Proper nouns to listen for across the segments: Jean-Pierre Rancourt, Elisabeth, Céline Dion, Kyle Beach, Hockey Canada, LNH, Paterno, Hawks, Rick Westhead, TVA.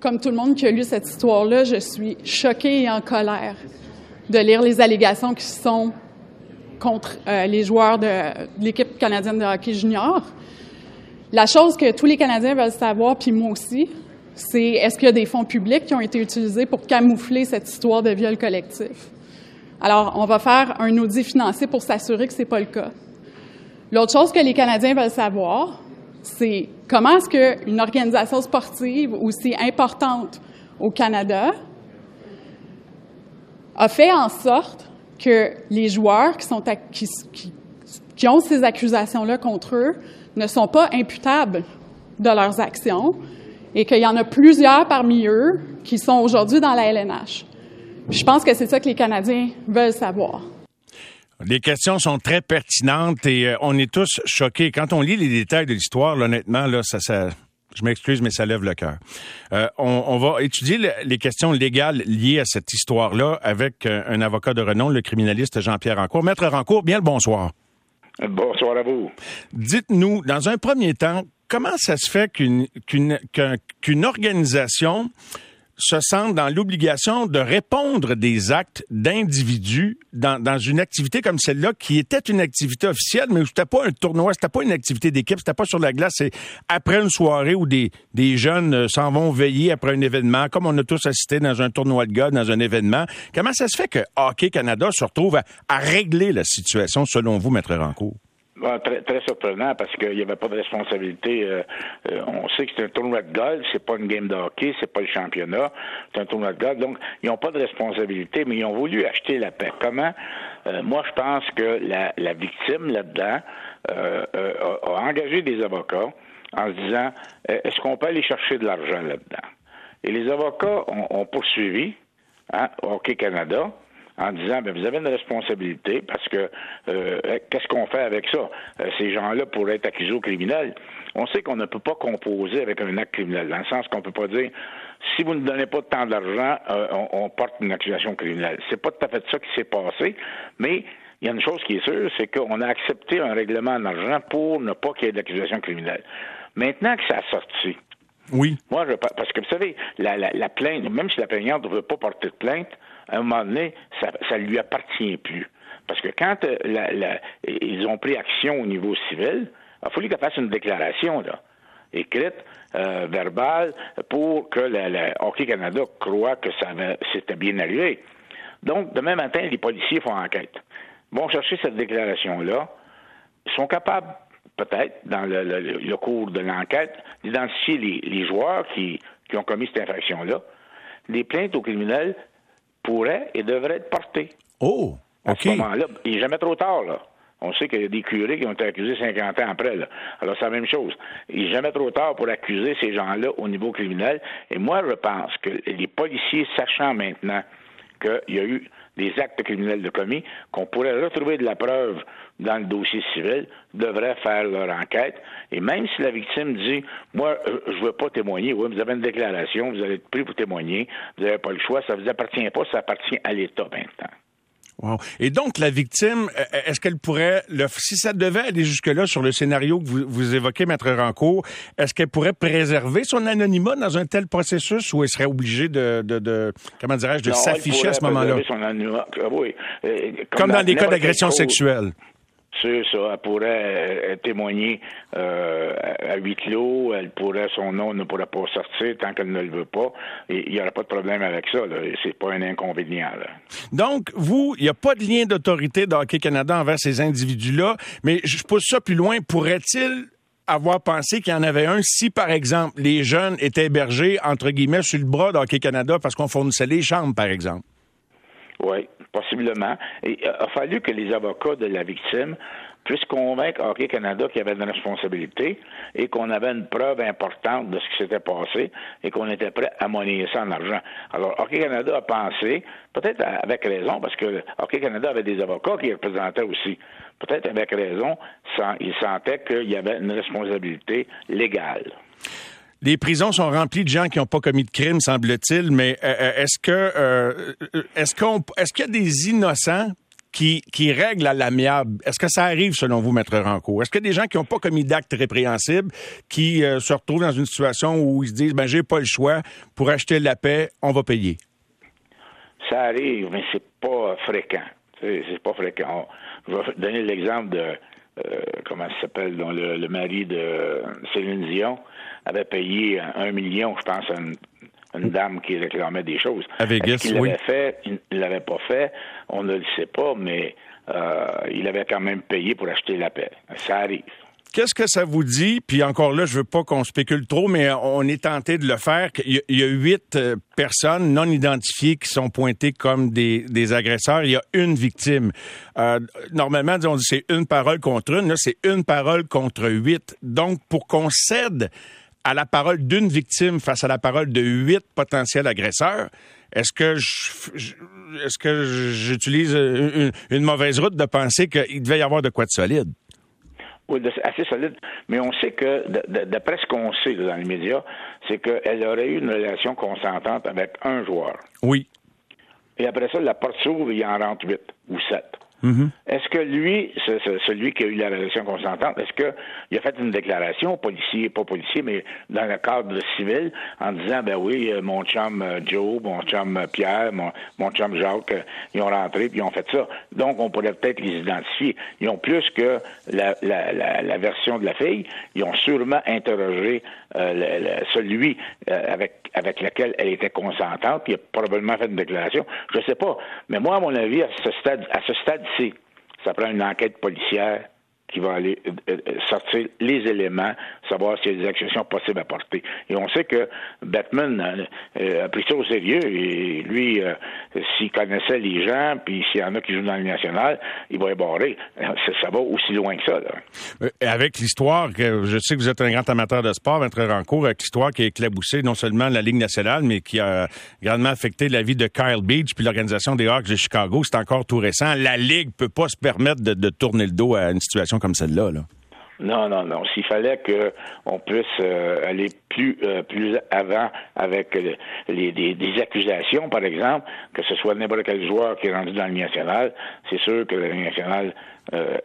Comme tout le monde qui a lu cette histoire-là, je suis choquée et en colère de lire les allégations qui sont contre les joueurs de l'équipe canadienne de hockey junior. La chose que tous les Canadiens veulent savoir, puis moi aussi, c'est est-ce qu'il y a des fonds publics qui ont été utilisés pour camoufler cette histoire de viol collectif? Alors, on va faire un audit financier pour s'assurer que ce n'est pas le cas. L'autre chose que les Canadiens veulent savoir, c'est comment est-ce qu'une organisation sportive aussi importante au Canada a fait en sorte que les joueurs qui ont ces accusations-là contre eux ne sont pas imputables de leurs actions et qu'il y en a plusieurs parmi eux qui sont aujourd'hui dans la LNH. Je pense que c'est ça que les Canadiens veulent savoir. Les questions sont très pertinentes et on est tous choqués. Quand on lit les détails de l'histoire, là, honnêtement, là, je m'excuse, mais ça lève le cœur. On va étudier les questions légales liées à cette histoire-là avec un avocat de renom, le criminaliste Jean-Pierre Rancourt. Maître Rancourt, bien le bonsoir. Bonsoir à vous. Dites-nous, dans un premier temps, comment ça se fait qu'une organisation se sente dans l'obligation de répondre des actes d'individus dans une activité comme celle-là, qui était une activité officielle, mais c'était pas un tournoi, c'était pas une activité d'équipe, c'était pas sur la glace, c'est après une soirée où des jeunes s'en vont veiller après un événement, comme on a tous assisté dans un tournoi de golf, dans un événement. Comment ça se fait que Hockey Canada se retrouve à régler la situation, selon vous, Maître Rancourt? Bon, très, très surprenant parce qu'il n'y avait pas de responsabilité. On sait que c'est un tournoi de golf, c'est pas une game de hockey, c'est pas le championnat, c'est un tournoi de golf. Donc, ils n'ont pas de responsabilité, mais ils ont voulu acheter la paix. Comment? Moi, je pense que la victime là-dedans a engagé des avocats en se disant est-ce qu'on peut aller chercher de l'argent là-dedans? Et les avocats ont poursuivi Hockey Canada en disant, bien, vous avez une responsabilité parce que qu'est-ce qu'on fait avec ça? Ces gens-là pourraient être accusés au criminel. On sait qu'on ne peut pas composer avec un acte criminel, dans le sens qu'on ne peut pas dire, si vous ne donnez pas tant d'argent, on porte une accusation criminelle. C'est pas tout à fait ça qui s'est passé, mais il y a une chose qui est sûre, c'est qu'on a accepté un règlement en argent pour ne pas qu'il y ait d'accusation criminelle. Maintenant que ça a sorti, oui. Moi, parce que vous savez, la plainte, même si la plaignante ne veut pas porter de plainte, à un moment donné, ça lui appartient plus. Parce que quand ils ont pris action au niveau civil, il a fallu qu'elle fasse une déclaration là, écrite, verbale, pour que le Hockey Canada croit que c'était bien arrivé. Donc, demain matin, les policiers font enquête. Ils vont chercher cette déclaration-là. Ils sont capables, peut-être, dans le cours de l'enquête, d'identifier les joueurs qui ont commis cette infraction-là. Les plaintes aux criminels pourrait et devrait être porté. Oh, OK. À ce moment-là, il n'est jamais trop tard, là. On sait qu'il y a des curés qui ont été accusés 50 ans après, là. Alors, c'est la même chose. Il n'est jamais trop tard pour accuser ces gens-là au niveau criminel. Et moi, je pense que les policiers, sachant maintenant qu'il y a eu des actes criminels de commis, qu'on pourrait retrouver de la preuve dans le dossier civil, devraient faire leur enquête. Et même si la victime dit « Moi, je ne veux pas témoigner. » Oui, vous avez une déclaration, vous allez être pris pour témoigner, vous n'avez pas le choix, ça ne vous appartient pas, ça appartient à l'État maintenant. Wow. Et donc, la victime, est-ce qu'elle pourrait, si ça devait aller jusque-là sur le scénario que vous évoquez, Maître Rancourt, est-ce qu'elle pourrait préserver son anonymat dans un tel processus ou elle serait obligée de s'afficher à ce moment-là? Son anonymat, oui. Comme dans des cas d'agression sexuelle. Ça, elle pourrait témoigner à huis clos, son nom ne pourrait pas sortir tant qu'elle ne le veut pas. Il n'y aura pas de problème avec ça, là. C'est pas un inconvénient, là. Donc, vous, il n'y a pas de lien d'autorité d'Hockey Canada envers ces individus-là, mais je pousse ça plus loin. Pourrait-il avoir pensé qu'il y en avait un si, par exemple, les jeunes étaient hébergés, entre guillemets, sur le bras d'Hockey Canada parce qu'on fournissait les chambres, par exemple? Oui, possiblement. Il a fallu que les avocats de la victime puissent convaincre Hockey Canada qu'il y avait une responsabilité et qu'on avait une preuve importante de ce qui s'était passé et qu'on était prêt à monnayer ça en argent. Alors, Hockey Canada a pensé, peut-être avec raison, parce que Hockey Canada avait des avocats qui représentaient aussi, peut-être avec raison, ils sentaient qu'il y avait une responsabilité légale. Les prisons sont remplies de gens qui n'ont pas commis de crime, semble-t-il, mais est-ce qu'il y a des innocents qui règle à l'amiable. Est-ce que ça arrive, selon vous, Maître Rancourt? Est-ce que des gens qui n'ont pas commis d'actes répréhensibles, qui se retrouvent dans une situation où ils se disent « ben j'ai pas le choix, pour acheter la paix, on va payer ». Ça arrive, mais c'est pas fréquent. C'est pas fréquent. Je vais donner l'exemple de... comment ça s'appelle, dont le mari de Céline Dion avait payé 1 million, je pense, à une dame qui réclamait des choses. À Vegas, il l'avait fait, il l'avait pas fait, on ne le sait pas, mais il avait quand même payé pour acheter la paix. Ça arrive. Qu'est-ce que ça vous dit? Puis encore là, je veux pas qu'on spécule trop, mais on est tenté de le faire. Il y a 8 personnes non identifiées qui sont pointées comme des agresseurs. Il y a une victime. Normalement, on dit c'est une parole contre une. Là, c'est une parole contre 8. Donc, pour qu'on cède à la parole d'une victime face à la parole de 8 potentiels agresseurs, est-ce que j'utilise une mauvaise route de penser qu'il devait y avoir de quoi de solide? Oui, assez solide. Mais on sait que, d'après ce qu'on sait dans les médias, c'est qu'elle aurait eu une relation consentante avec un joueur. Oui. Et après ça, la porte s'ouvre, il en rentre 8 ou 7. Mm-hmm. Est-ce que lui, celui qui a eu la relation consentante, est-ce qu'il a fait une déclaration, policier, pas policier, mais dans le cadre civil, en disant, ben oui, mon chum Joe, mon chum Pierre, mon chum Jacques, ils ont rentré puis ils ont fait ça. Donc, on pourrait peut-être les identifier. Ils ont plus que la version de la fille, ils ont sûrement interrogé celui avec lequel elle était consentante, puis il a probablement fait une déclaration. Je sais pas. Mais moi, à mon avis, à ce stade, ça prend une enquête policière qui va aller sortir les éléments, savoir s'il y a des actions possibles à porter. Et on sait que Batman a pris ça au sérieux, et lui, s'il connaissait les gens, puis s'il y en a qui jouent dans le national, il va les barrer. Ça va aussi loin que ça, là. Avec l'histoire, je sais que vous êtes un grand amateur de sport, Maître Rancourt, avec l'histoire qui a éclaboussé non seulement la Ligue nationale, mais qui a grandement affecté la vie de Kyle Beach, puis l'organisation des Hawks de Chicago, c'est encore tout récent. La Ligue peut pas se permettre de tourner le dos à une situation comme celle-là, là. Non. S'il fallait qu'on puisse aller plus avant avec des accusations, par exemple, que ce soit n'importe quel joueur qui est rendu dans le national, c'est sûr que le national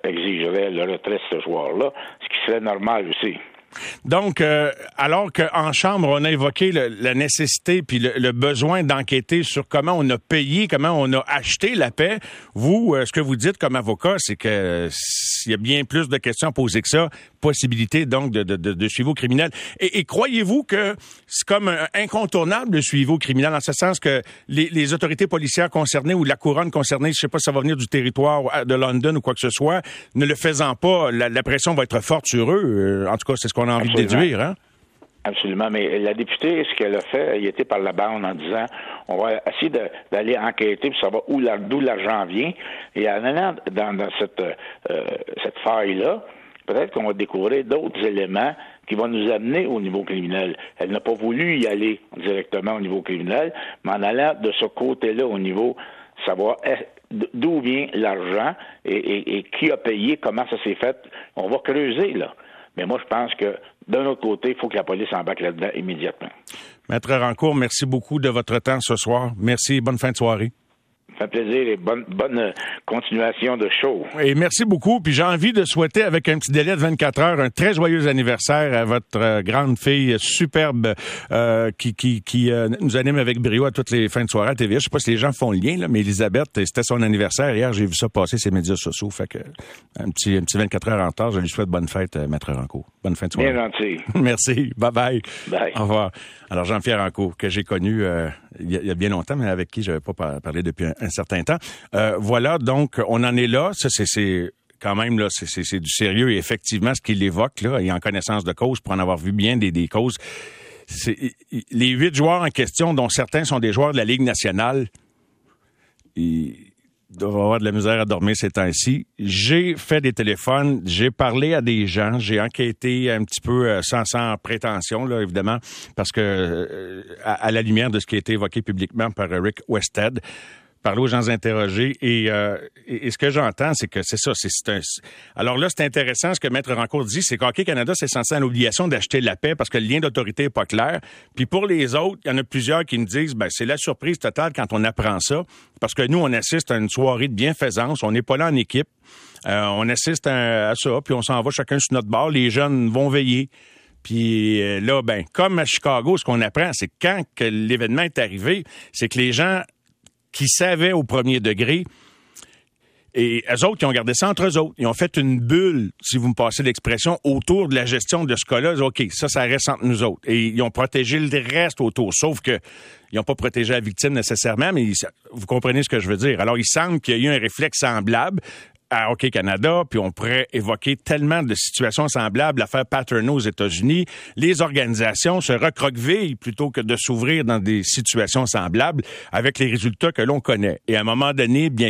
exigerait le retrait de ce joueur-là, ce qui serait normal aussi. Donc, alors qu'en chambre, on a évoqué la nécessité puis le besoin d'enquêter sur comment on a payé, comment on a acheté la paix, vous, ce que vous dites comme avocat, c'est que il y a bien plus de questions posées que ça, possibilité donc de suivre au criminel. Et croyez-vous que c'est comme incontournable le suivre au criminel, en ce sens que les autorités policières concernées ou la couronne concernée, je ne sais pas si ça va venir du territoire de London ou quoi que ce soit, ne le faisant pas, la pression va être forte sur eux. En tout cas, c'est ce qu'on a envie de déduire, hein? Absolument, mais la députée, ce qu'elle a fait, elle était par la bande en disant on va essayer d'aller enquêter pour savoir d'où l'argent vient, et en allant dans cette faille-là, peut-être qu'on va découvrir d'autres éléments qui vont nous amener au niveau criminel. Elle n'a pas voulu y aller directement au niveau criminel, mais en allant de ce côté-là au niveau savoir d'où vient l'argent et qui a payé, comment ça s'est fait. On va creuser, là. Mais moi, je pense que, d'un autre côté, il faut que la police embarque là-dedans immédiatement. Maître Rancourt, merci beaucoup de votre temps ce soir. Merci et bonne fin de soirée. Ça fait plaisir et bonne continuation de show. Et merci beaucoup. Puis j'ai envie de souhaiter, avec un petit délai de 24 heures, un très joyeux anniversaire à votre grande fille superbe qui nous anime avec brio à toutes les fins de soirée à TVA. Je sais pas si les gens font le lien, là, mais Elisabeth, c'était son anniversaire. Hier, j'ai vu ça passer ses médias sociaux. Fait que un petit 24 heures en retard. Je lui souhaite bonne fête, Maître Rancourt. Bonne fin de soirée. Bien gentil. Merci. Bye-bye. Bye. Au revoir. Alors, Jean-Pierre Rancourt, que j'ai connu il y a bien longtemps, mais avec qui je n'avais pas parlé depuis un certain temps. Voilà, donc, on en est là. Ça, c'est quand même, là, c'est du sérieux. Et effectivement, ce qu'il évoque, là, et en connaissance de cause, pour en avoir vu bien des causes, c'est, les 8 joueurs en question, dont certains sont des joueurs de la Ligue nationale, ils doivent avoir de la misère à dormir ces temps-ci. J'ai fait des téléphones, j'ai parlé à des gens, j'ai enquêté un petit peu sans prétention, là, évidemment, parce que à la lumière de ce qui a été évoqué publiquement par Rick Westhead, parler aux gens interrogés et ce que j'entends, c'est que c'est ça. Alors là, c'est intéressant, ce que Maître Rancourt dit, c'est qu'Hockey Canada s'est senti en obligation d'acheter la paix parce que le lien d'autorité n'est pas clair. Puis pour les autres, il y en a plusieurs qui me disent, ben c'est la surprise totale quand on apprend ça, parce que nous, on assiste à une soirée de bienfaisance, on n'est pas là en équipe, on assiste à ça, puis on s'en va chacun sur notre bord, les jeunes vont veiller. Puis là, ben comme à Chicago, ce qu'on apprend, c'est que quand que l'événement est arrivé, c'est que les gens qui savaient au premier degré, et eux autres, ils ont gardé ça entre eux autres. Ils ont fait une bulle, si vous me passez l'expression, autour de la gestion de ce cas-là. OK, ça reste entre nous autres. Et ils ont protégé le reste autour, sauf que ils n'ont pas protégé la victime nécessairement, mais vous comprenez ce que je veux dire. Alors, il semble qu'il y a eu un réflexe semblable à Hockey Canada, puis on pourrait évoquer tellement de situations semblables, l'affaire Paterno aux États-Unis. Les organisations se recroquevillent plutôt que de s'ouvrir dans des situations semblables avec les résultats que l'on connaît. Et à un moment donné, bien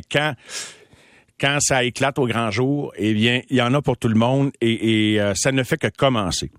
quand ça éclate au grand jour, eh bien, il y en a pour tout le monde et ça ne fait que commencer.